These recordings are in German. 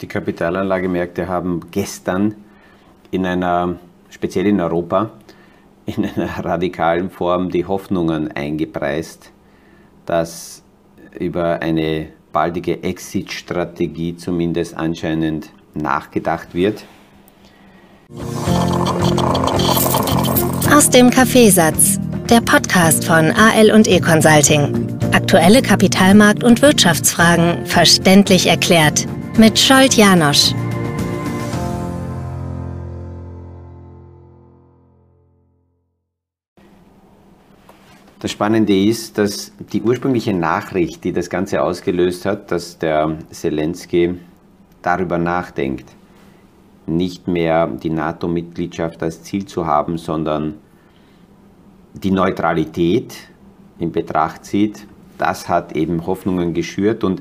Die Kapitalanlagemärkte haben gestern in einer, speziell in Europa, in einer radikalen Form die Hoffnungen eingepreist, dass über eine baldige Exit-Strategie zumindest anscheinend nachgedacht wird. Aus dem Kaffeesatz, der Podcast von AL&E Consulting. Aktuelle Kapitalmarkt- und Wirtschaftsfragen verständlich erklärt mit Scholz Janosch. Das Spannende ist, dass die ursprüngliche Nachricht, die das Ganze ausgelöst hat, dass der Zelensky darüber nachdenkt, nicht mehr die NATO-Mitgliedschaft als Ziel zu haben, sondern die Neutralität in Betracht zieht, das hat eben Hoffnungen geschürt und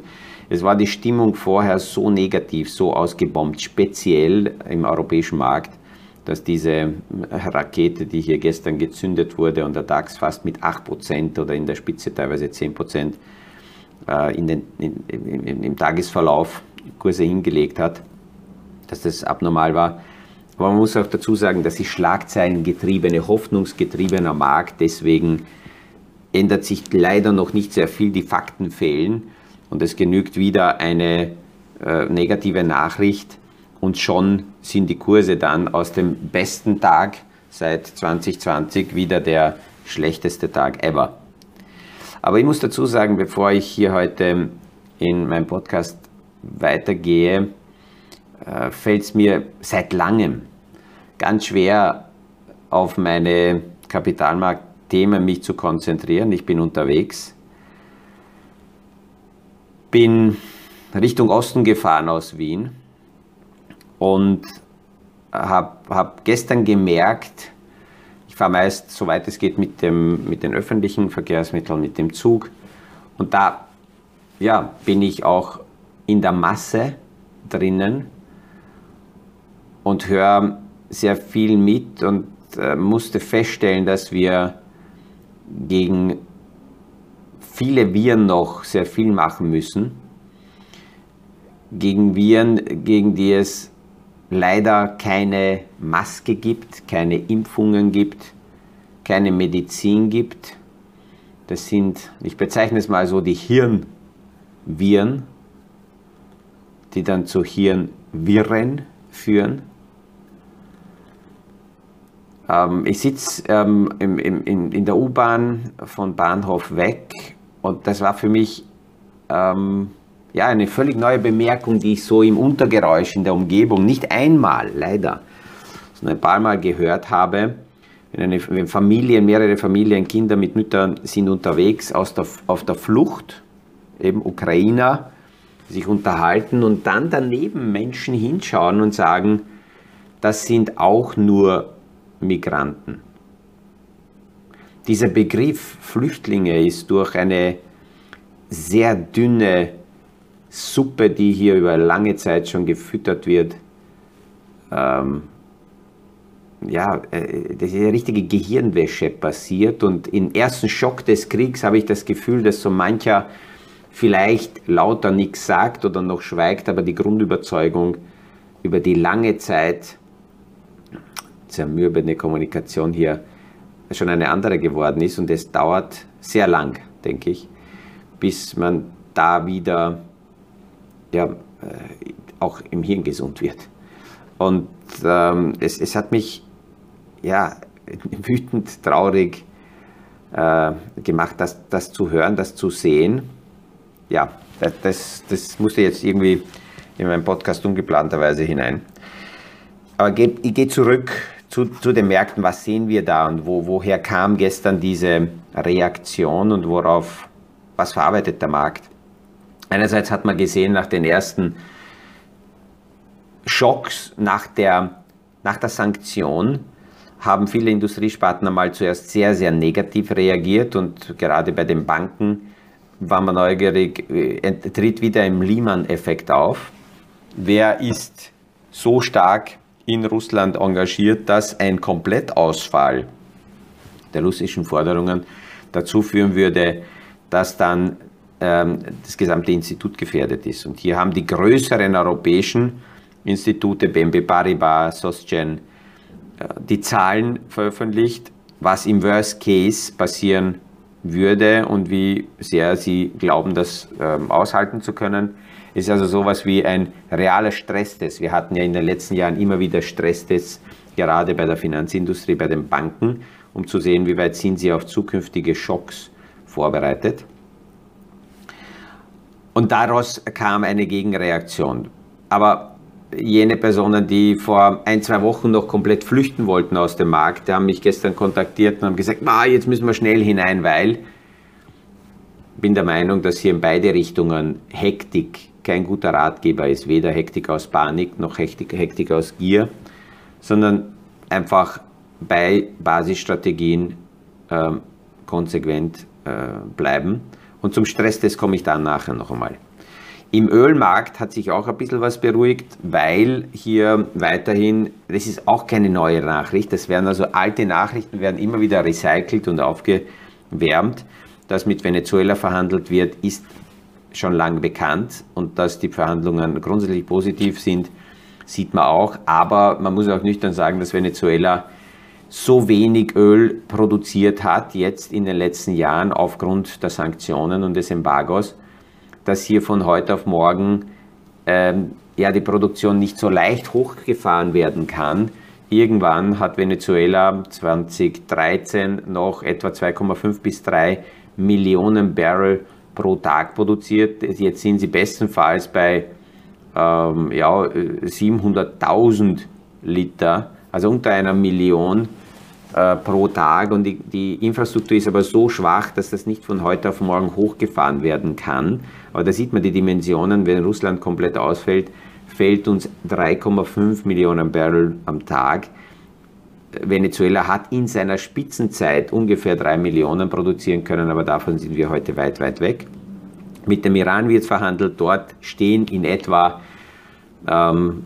es war die Stimmung vorher so negativ, so ausgebombt, speziell im europäischen Markt, dass diese Rakete, die hier gestern gezündet wurde und der DAX fast mit 8% oder in der Spitze teilweise 10% im Tagesverlauf Kurse hingelegt hat, dass das abnormal war. Aber man muss auch dazu sagen, dass die schlagzeilengetriebene, hoffnungsgetriebener Markt, deswegen ändert sich leider noch nicht sehr viel, die Fakten fehlen und es genügt wieder eine negative Nachricht und schon sind die Kurse dann aus dem besten Tag seit 2020 wieder der schlechteste Tag ever. Aber ich muss dazu sagen, bevor ich hier heute in meinem Podcast weitergehe, fällt es mir seit langem ganz schwer, auf meine Kapitalmarktthemen mich zu konzentrieren. Ich bin unterwegs, bin Richtung Osten gefahren aus Wien und hab gestern gemerkt, ich fahre meist, soweit es geht, mit den öffentlichen Verkehrsmitteln, mit dem Zug und da ja, bin ich auch in der Masse drinnen und höre sehr viel mit und musste feststellen, dass wir gegen viele Viren noch sehr viel machen müssen. Gegen Viren, gegen die es leider keine Maske gibt, keine Impfungen gibt, keine Medizin gibt. Das sind, ich bezeichne es mal so, die Hirnviren, die dann zu Hirnwirren führen. Ich sitze in der U-Bahn von Bahnhof weg und das war für mich ja, eine völlig neue Bemerkung, die ich so im Untergeräusch in der Umgebung nicht einmal, leider, sondern ein paar Mal gehört habe. Wenn Familien, mehrere Familien, Kinder mit Müttern sind unterwegs auf der Flucht, eben Ukrainer, sich unterhalten und dann daneben Menschen hinschauen und sagen, das sind auch nur Migranten. Dieser Begriff Flüchtlinge ist durch eine sehr dünne Suppe, die hier über lange Zeit schon gefüttert wird, ja, das ist eine richtige Gehirnwäsche passiert und im ersten Schock des Kriegs habe ich das Gefühl, dass so mancher vielleicht lauter nichts sagt oder noch schweigt, aber die Grundüberzeugung über die lange Zeit zermürbende Kommunikation hier schon eine andere geworden ist und es dauert sehr lang, denke ich, bis man da wieder ja, auch im Hirn gesund wird. Und es hat mich ja, wütend, traurig gemacht, das zu hören, das zu sehen. Ja, das musste jetzt irgendwie in meinen Podcast ungeplanterweise hinein. Aber ich gehe zurück zu den Märkten, was sehen wir da und woher kam gestern diese Reaktion und worauf, was verarbeitet der Markt? Einerseits hat man gesehen, nach den ersten Schocks, nach der Sanktion, haben viele Industriesparten einmal zuerst sehr, sehr negativ reagiert und gerade bei den Banken war man neugierig, tritt wieder im Lehman-Effekt auf. Wer ist so stark in Russland engagiert, dass ein Komplettausfall der russischen Forderungen dazu führen würde, dass dann das gesamte Institut gefährdet ist. Und hier haben die größeren europäischen Institute, BNP Paribas, Sosgen, die Zahlen veröffentlicht, was im Worst Case passieren würde und wie sehr sie glauben, das aushalten zu können. Ist also sowas wie ein realer Stresstest. Wir hatten ja in den letzten Jahren immer wieder Stresstests, gerade bei der Finanzindustrie, bei den Banken, um zu sehen, wie weit sind sie auf zukünftige Schocks vorbereitet. Und daraus kam eine Gegenreaktion. Aber jene Personen, die vor ein, zwei Wochen noch komplett flüchten wollten aus dem Markt, haben mich gestern kontaktiert und haben gesagt, na, jetzt müssen wir schnell hinein, weil ich bin der Meinung, dass hier in beide Richtungen Hektik kein guter Ratgeber ist. Weder Hektik aus Panik noch Hektik aus Gier, sondern einfach bei Basisstrategien konsequent bleiben. Und zum Stresstest komme ich dann nachher noch einmal. Im Ölmarkt hat sich auch ein bisschen was beruhigt, weil hier weiterhin, das ist auch keine neue Nachricht, das werden also alte Nachrichten, werden immer wieder recycelt und aufgewärmt. Dass mit Venezuela verhandelt wird, ist schon lange bekannt, und dass die Verhandlungen grundsätzlich positiv sind, sieht man auch. Aber man muss auch nüchtern sagen, dass Venezuela so wenig Öl produziert hat, jetzt in den letzten Jahren aufgrund der Sanktionen und des Embargos, dass hier von heute auf morgen ja die Produktion nicht so leicht hochgefahren werden kann. Irgendwann hat Venezuela 2013 noch etwa 2,5 bis 3 Millionen Barrel pro Tag produziert. Jetzt sind sie bestenfalls bei 700.000 Liter, also unter einer Million pro Tag, und die Infrastruktur ist aber so schwach, dass das nicht von heute auf morgen hochgefahren werden kann. Aber da sieht man die Dimensionen, wenn Russland komplett ausfällt, fehlt uns 3,5 Millionen Barrel am Tag. Venezuela hat in seiner Spitzenzeit ungefähr 3 Millionen produzieren können, aber davon sind wir heute weit, weit weg. Mit dem Iran wird verhandelt, dort stehen in etwa 1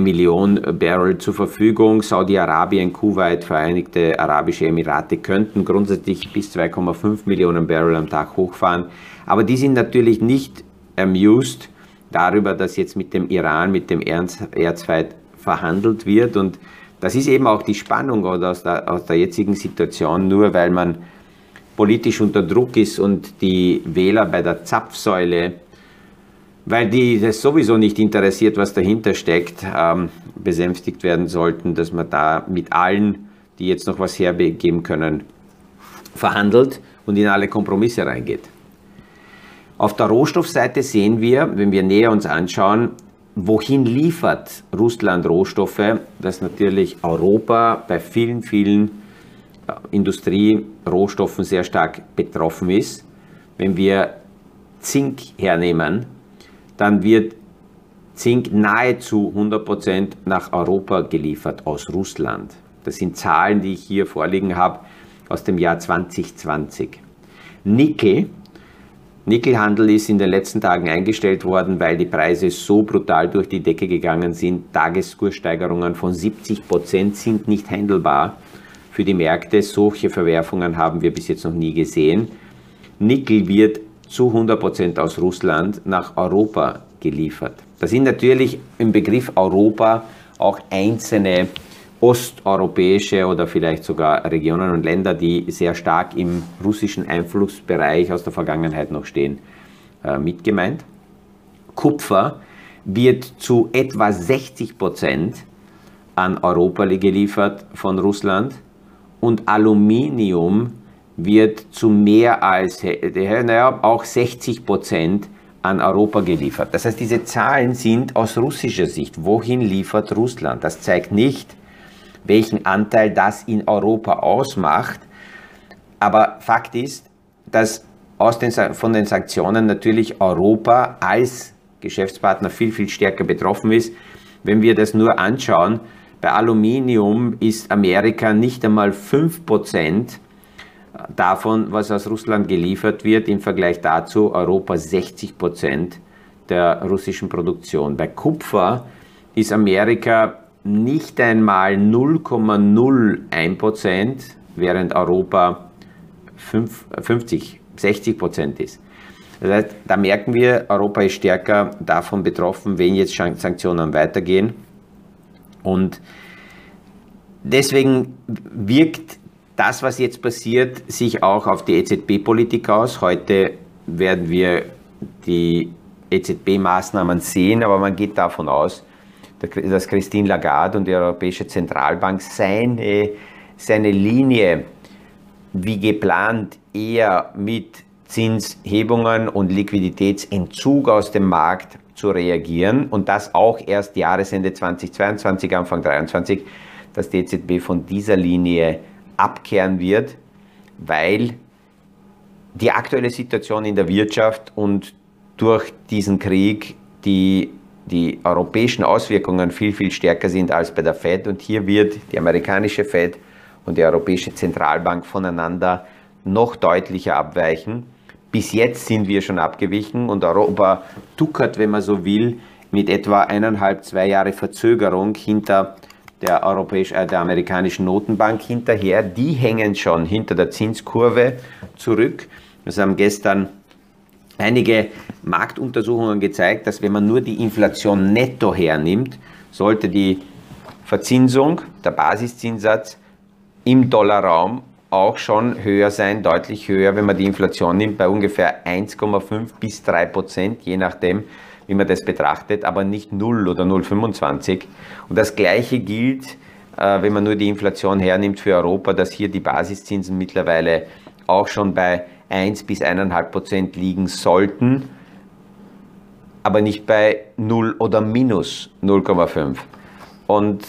Million Barrel zur Verfügung. Saudi-Arabien, Kuwait, Vereinigte Arabische Emirate könnten grundsätzlich bis 2,5 Millionen Barrel am Tag hochfahren. Aber die sind natürlich nicht amused darüber, dass jetzt mit dem Iran, mit dem Erzfeind verhandelt wird. Und das ist eben auch die Spannung aus der jetzigen Situation. Nur weil man politisch unter Druck ist und die Wähler bei der Zapfsäule, weil die das sowieso nicht interessiert, was dahinter steckt, besänftigt werden sollten, dass man da mit allen, die jetzt noch was hergeben können, verhandelt und in alle Kompromisse reingeht. Auf der Rohstoffseite sehen wir, wenn wir näher uns anschauen, wohin liefert Russland Rohstoffe, dass natürlich Europa bei vielen, vielen Industrierohstoffen sehr stark betroffen ist. Wenn wir Zink hernehmen, dann wird Zink nahezu 100% nach Europa geliefert aus Russland. Das sind Zahlen, die ich hier vorliegen habe aus dem Jahr 2020. Nickelhandel ist in den letzten Tagen eingestellt worden, weil die Preise so brutal durch die Decke gegangen sind. Tageskurssteigerungen von 70% sind nicht handelbar für die Märkte. Solche Verwerfungen haben wir bis jetzt noch nie gesehen. Nickel wird zu 100% aus Russland nach Europa geliefert. Da sind natürlich im Begriff Europa auch einzelne osteuropäische oder vielleicht sogar Regionen und Länder, die sehr stark im russischen Einflussbereich aus der Vergangenheit noch stehen, mitgemeint. Kupfer wird zu etwa 60% an Europa geliefert von Russland, und Aluminium wird zu mehr als auch 60% an Europa geliefert. Das heißt, diese Zahlen sind aus russischer Sicht. Wohin liefert Russland? Das zeigt nicht, welchen Anteil das in Europa ausmacht. Aber Fakt ist, dass von den Sanktionen natürlich Europa als Geschäftspartner viel, viel stärker betroffen ist. Wenn wir das nur anschauen, bei Aluminium ist Amerika nicht einmal 5% davon, was aus Russland geliefert wird, im Vergleich dazu Europa 60% der russischen Produktion. Bei Kupfer ist Amerika nicht einmal 0,01%, während Europa 60% ist. Das heißt, da merken wir, Europa ist stärker davon betroffen, wenn jetzt Sanktionen weitergehen. Und deswegen wirkt das, was jetzt passiert, sich auch auf die EZB-Politik aus. Heute werden wir die EZB-Maßnahmen sehen, aber man geht davon aus, dass Christine Lagarde und die Europäische Zentralbank seine Linie wie geplant eher mit Zinshebungen und Liquiditätsentzug aus dem Markt zu reagieren und das auch erst Jahresende 2022, Anfang 2023, dass die EZB von dieser Linie abkehren wird, weil die aktuelle Situation in der Wirtschaft und durch diesen Krieg die europäischen Auswirkungen viel, viel stärker sind als bei der Fed. Und hier wird die amerikanische Fed und die Europäische Zentralbank voneinander noch deutlicher abweichen. Bis jetzt sind wir schon abgewichen und Europa tuckert, wenn man so will, mit etwa 1,5, 2 Jahre Verzögerung hinter der amerikanischen Notenbank hinterher. Die hängen schon hinter der Zinskurve zurück. Das haben gestern einige Marktuntersuchungen gezeigt, dass wenn man nur die Inflation netto hernimmt, sollte die Verzinsung, der Basiszinssatz im Dollarraum auch schon höher sein, deutlich höher, wenn man die Inflation nimmt, bei ungefähr 1,5 bis 3%, je nachdem, wie man das betrachtet, aber nicht 0 oder 0,25. Und das Gleiche gilt, wenn man nur die Inflation hernimmt für Europa, dass hier die Basiszinsen mittlerweile auch schon bei 1 bis 1,5% liegen sollten, aber nicht bei 0 oder minus 0,5. Und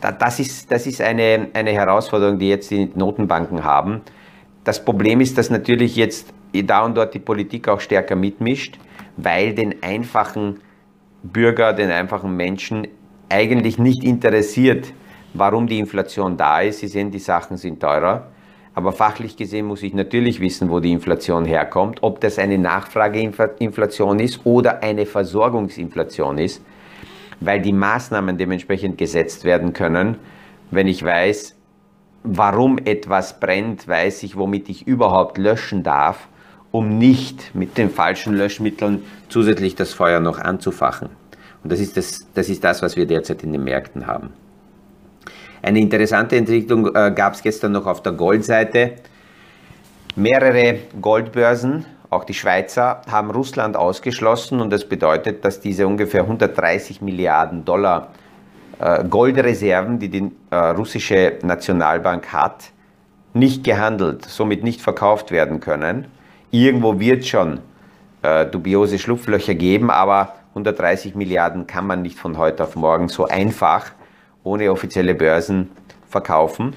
das ist eine Herausforderung, die jetzt die Notenbanken haben. Das Problem ist, dass natürlich jetzt da und dort die Politik auch stärker mitmischt, weil den einfachen Bürger, den einfachen Menschen eigentlich nicht interessiert, warum die Inflation da ist. Sie sehen, die Sachen sind teurer. Aber fachlich gesehen muss ich natürlich wissen, wo die Inflation herkommt, ob das eine Nachfrageinflation ist oder eine Versorgungsinflation ist, weil die Maßnahmen dementsprechend gesetzt werden können. Wenn ich weiß, warum etwas brennt, weiß ich, womit ich überhaupt löschen darf, um nicht mit den falschen Löschmitteln zusätzlich das Feuer noch anzufachen. Und das ist das, was wir derzeit in den Märkten haben. Eine interessante Entwicklung gab es gestern noch auf der Goldseite. Mehrere Goldbörsen, auch die Schweizer, haben Russland ausgeschlossen und das bedeutet, dass diese ungefähr 130 Milliarden Dollar Goldreserven, die die russische Nationalbank hat, nicht gehandelt, somit nicht verkauft werden können. Irgendwo wird es schon dubiose Schlupflöcher geben, aber 130 Milliarden kann man nicht von heute auf morgen so einfach ohne offizielle Börsen verkaufen.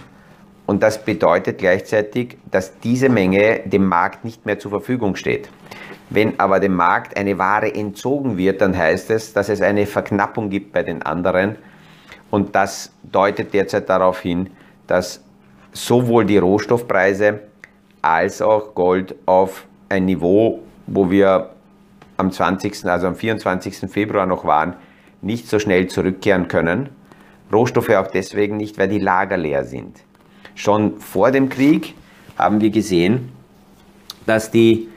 Und das bedeutet gleichzeitig, dass diese Menge dem Markt nicht mehr zur Verfügung steht. Wenn aber dem Markt eine Ware entzogen wird, dann heißt es, dass es eine Verknappung gibt bei den anderen. Und das deutet derzeit darauf hin, dass sowohl die Rohstoffpreise als auch Gold auf ein Niveau, wo wir am 24. Februar noch waren, nicht so schnell zurückkehren können. Rohstoffe auch deswegen nicht, weil die Lager leer sind. Schon vor dem Krieg haben wir gesehen, dass die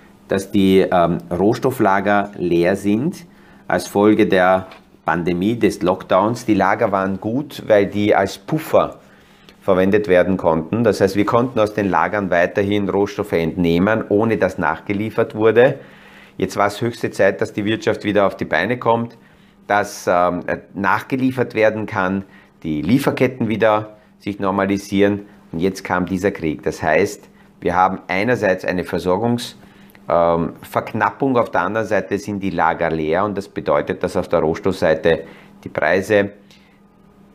Rohstofflager leer sind als Folge der Pandemie, des Lockdowns. Die Lager waren gut, weil die als Puffer verwendet werden konnten. Das heißt, wir konnten aus den Lagern weiterhin Rohstoffe entnehmen, ohne dass nachgeliefert wurde. Jetzt war es höchste Zeit, dass die Wirtschaft wieder auf die Beine kommt, dass nachgeliefert werden kann, die Lieferketten wieder sich normalisieren. Und jetzt kam dieser Krieg. Das heißt, wir haben einerseits eine Versorgungsverknappung, auf der anderen Seite sind die Lager leer und das bedeutet, dass auf der Rohstoffseite die Preise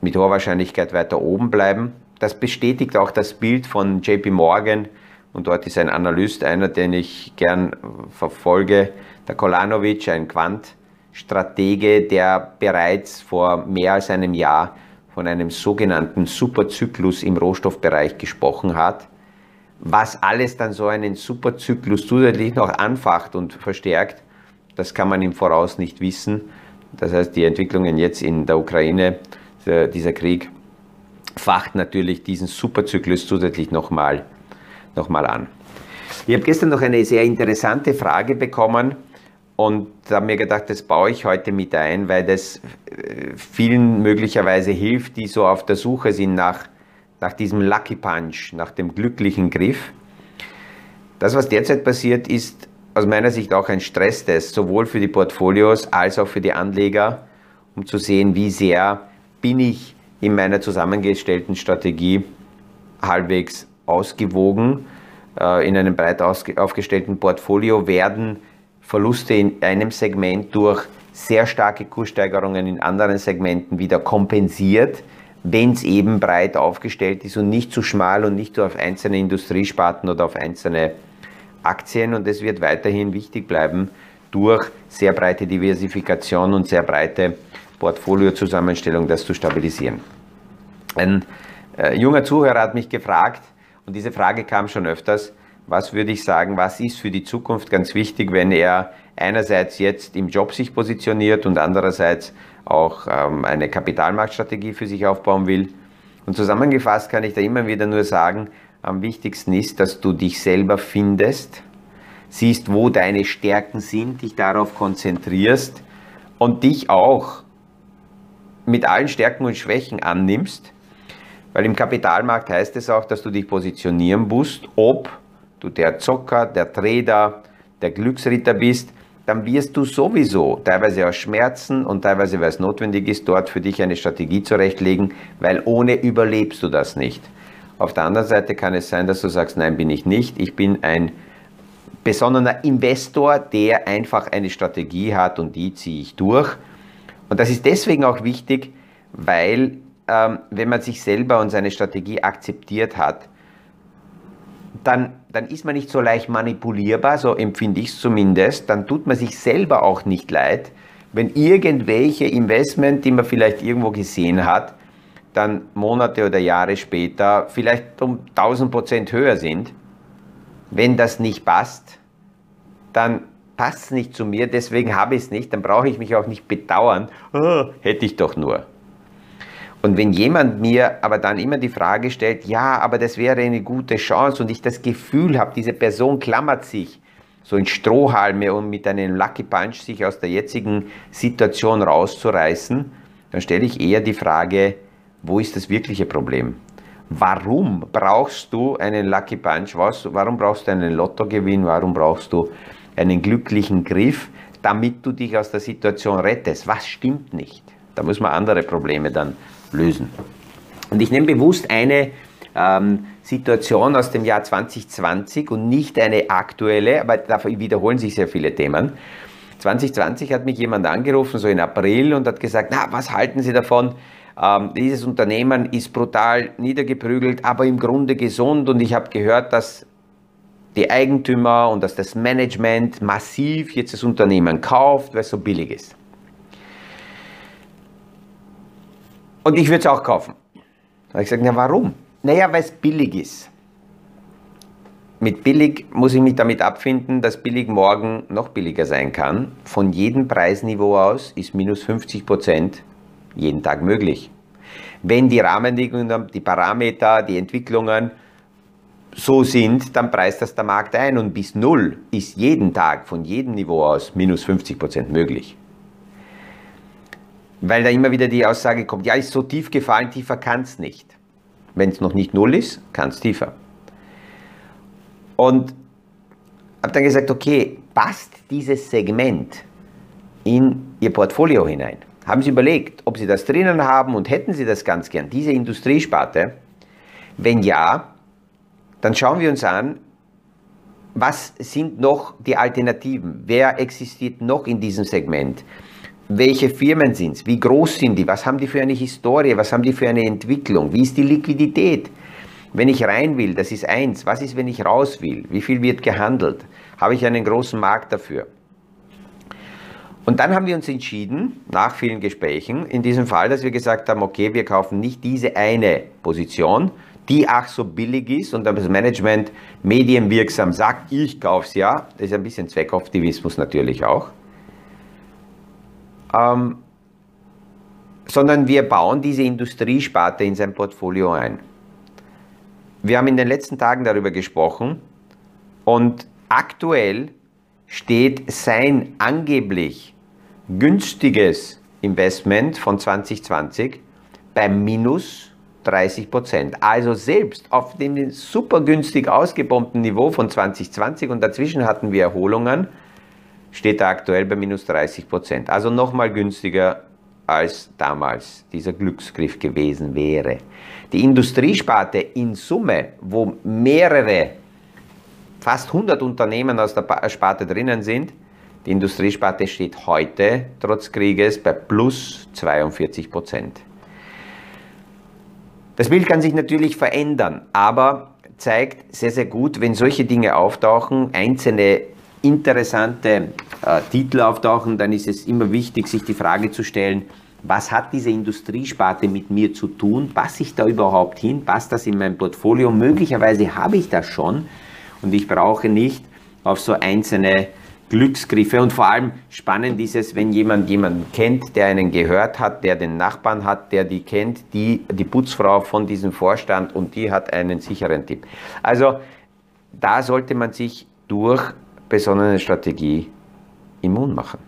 mit hoher Wahrscheinlichkeit weiter oben bleiben. Das bestätigt auch das Bild von JP Morgan und dort ist ein Analyst, einer, den ich gern verfolge, der Kolanovic, ein Quantstratege, der bereits vor mehr als einem Jahr von einem sogenannten Superzyklus im Rohstoffbereich gesprochen hat, was alles dann so einen Superzyklus zusätzlich noch anfacht und verstärkt, das kann man im Voraus nicht wissen. Das heißt, die Entwicklungen jetzt in der Ukraine, dieser Krieg, facht natürlich diesen Superzyklus zusätzlich nochmal an. Ich habe gestern noch eine sehr interessante Frage bekommen und habe mir gedacht, das baue ich heute mit ein, weil das vielen möglicherweise hilft, die so auf der Suche sind nach diesem Lucky Punch, nach dem glücklichen Griff. Das, was derzeit passiert, ist aus meiner Sicht auch ein Stresstest, sowohl für die Portfolios als auch für die Anleger, um zu sehen, wie sehr bin ich in meiner zusammengestellten Strategie halbwegs ausgewogen. In einem breit aufgestellten Portfolio werden Verluste in einem Segment durch sehr starke Kurssteigerungen in anderen Segmenten wieder kompensiert, wenn es eben breit aufgestellt ist und nicht zu schmal und nicht nur auf einzelne Industriesparten oder auf einzelne Aktien. Und das wird weiterhin wichtig bleiben durch sehr breite Diversifikation und sehr breite Portfoliozusammenstellung, das zu stabilisieren. Ein junger Zuhörer hat mich gefragt, und diese Frage kam schon öfters, was würde ich sagen, was ist für die Zukunft ganz wichtig, wenn er einerseits jetzt im Job sich positioniert und andererseits auch eine Kapitalmarktstrategie für sich aufbauen will. Und zusammengefasst kann ich da immer wieder nur sagen, am wichtigsten ist, dass du dich selber findest, siehst, wo deine Stärken sind, dich darauf konzentrierst und dich auch mit allen Stärken und Schwächen annimmst, weil im Kapitalmarkt heißt es auch, dass du dich positionieren musst, ob du der Zocker, der Trader, der Glücksritter bist, dann wirst du sowieso teilweise aus Schmerzen und teilweise, weil es notwendig ist, dort für dich eine Strategie zurechtlegen, weil ohne überlebst du das nicht. Auf der anderen Seite kann es sein, dass du sagst, nein, bin ich nicht. Ich bin ein besonnener Investor, der einfach eine Strategie hat und die ziehe ich durch. Und das ist deswegen auch wichtig, weil wenn man sich selber und seine Strategie akzeptiert hat, dann ist man nicht so leicht manipulierbar, so empfinde ich es zumindest, dann tut man sich selber auch nicht leid, wenn irgendwelche Investment, die man vielleicht irgendwo gesehen hat, dann Monate oder Jahre später vielleicht um 1000% höher sind. Wenn das nicht passt, dann passt es nicht zu mir, deswegen habe ich es nicht, dann brauche ich mich auch nicht bedauern, oh, hätte ich doch nur. Und wenn jemand mir aber dann immer die Frage stellt, ja, aber das wäre eine gute Chance und ich das Gefühl habe, diese Person klammert sich so in Strohhalme, um mit einem Lucky Punch sich aus der jetzigen Situation rauszureißen, dann stelle ich eher die Frage, wo ist das wirkliche Problem? Warum brauchst du einen Lucky Punch? Warum brauchst du einen Lottogewinn? Warum brauchst du einen glücklichen Griff, damit du dich aus der Situation rettest? Was stimmt nicht? Da muss man andere Probleme dann lösen. Und ich nehme bewusst eine Situation aus dem Jahr 2020 und nicht eine aktuelle, aber dafür wiederholen sich sehr viele Themen. 2020 hat mich jemand angerufen, so in April, und hat gesagt, na, was halten Sie davon? Dieses Unternehmen ist brutal niedergeprügelt, aber im Grunde gesund, und ich habe gehört, dass die Eigentümer und dass das Management massiv jetzt das Unternehmen kauft, weil es so billig ist. Und ich würde es auch kaufen. Da habe ich gesagt, na warum? Naja, weil es billig ist. Mit billig muss ich mich damit abfinden, dass billig morgen noch billiger sein kann. Von jedem Preisniveau aus ist -50% jeden Tag möglich. Wenn die Rahmenbedingungen, die Parameter, die Entwicklungen so sind, dann preist das der Markt ein. Und bis 0 ist jeden Tag von jedem Niveau aus -50% möglich. Weil da immer wieder die Aussage kommt, ja, ist so tief gefallen, tiefer kann es nicht. Wenn es noch nicht 0 ist, kann es tiefer. Und habe dann gesagt, okay, passt dieses Segment in Ihr Portfolio hinein? Haben Sie überlegt, ob Sie das drinnen haben und hätten Sie das ganz gern, diese Industriesparte? Wenn ja, dann schauen wir uns an, was sind noch die Alternativen? Wer existiert noch in diesem Segment? Welche Firmen sind es? Wie groß sind die? Was haben die für eine Historie? Was haben die für eine Entwicklung? Wie ist die Liquidität? Wenn ich rein will, das ist eins. Was ist, wenn ich raus will? Wie viel wird gehandelt? Habe ich einen großen Markt dafür? Und dann haben wir uns entschieden, nach vielen Gesprächen, in diesem Fall, dass wir gesagt haben, okay, wir kaufen nicht diese eine Position, die ach so billig ist und das Management medienwirksam sagt, ich kaufe es ja. Das ist ein bisschen Zweckoptimismus natürlich auch. Sondern wir bauen diese Industriesparte in sein Portfolio ein. Wir haben in den letzten Tagen darüber gesprochen, Und aktuell steht sein angeblich günstiges Investment von 2020 bei minus 30%. Also selbst auf dem super günstig ausgebombten Niveau von 2020 und dazwischen hatten wir Erholungen, steht er aktuell bei minus 30%. Also nochmal günstiger als damals dieser Glücksgriff gewesen wäre. Die Industriesparte in Summe, wo mehrere, fast 100 Unternehmen aus der Sparte drinnen sind, die Industriesparte steht heute, trotz Krieges, bei plus 42%. Das Bild kann sich natürlich verändern, aber zeigt sehr, sehr gut, wenn solche Dinge auftauchen, einzelne interessante Titel auftauchen, dann ist es immer wichtig, sich die Frage zu stellen, was hat diese Industriesparte mit mir zu tun? Passe ich da überhaupt hin? Passt das in mein Portfolio? Möglicherweise habe ich das schon und ich brauche nicht auf so einzelne Glücksgriffe und vor allem spannend ist es, wenn jemand jemanden kennt, der einen gehört hat, der den Nachbarn hat, der die kennt, die Putzfrau von diesem Vorstand und die hat einen sicheren Tipp. Also da sollte man sich durch besonnene Strategie immun machen.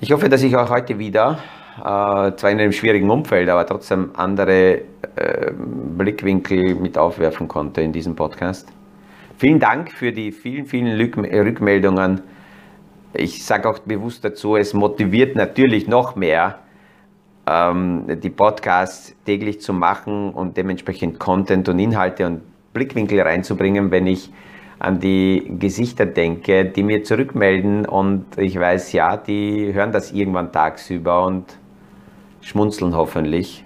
Ich hoffe, dass ich auch heute wieder, zwar in einem schwierigen Umfeld, aber trotzdem andere Blickwinkel mit aufwerfen konnte in diesem Podcast. Vielen Dank für die vielen, vielen Rückmeldungen. Ich sage auch bewusst dazu, es motiviert natürlich noch mehr, die Podcasts täglich zu machen und dementsprechend Content und Inhalte und Blickwinkel reinzubringen, wenn ich an die Gesichter denke, die mir zurückmelden und ich weiß, ja, die hören das irgendwann tagsüber und schmunzeln hoffentlich.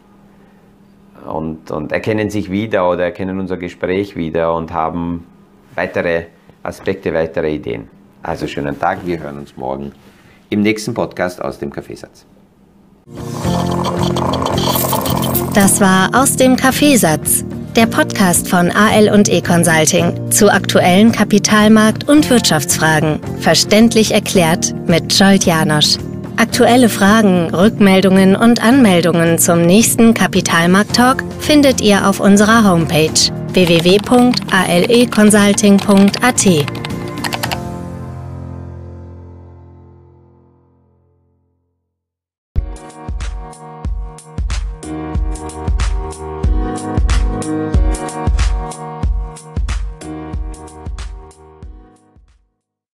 Und erkennen sich wieder oder erkennen unser Gespräch wieder und haben weitere Aspekte, weitere Ideen. Also schönen Tag, wir hören uns morgen im nächsten Podcast aus dem Kaffeesatz. Das war aus dem Kaffeesatz, der Podcast von AL&E Consulting zu aktuellen Kapitalmarkt- und Wirtschaftsfragen. Verständlich erklärt mit Scholz Janosch. Aktuelle Fragen, Rückmeldungen und Anmeldungen zum nächsten Kapitalmarkt-Talk findet ihr auf unserer Homepage www.aleconsulting.at.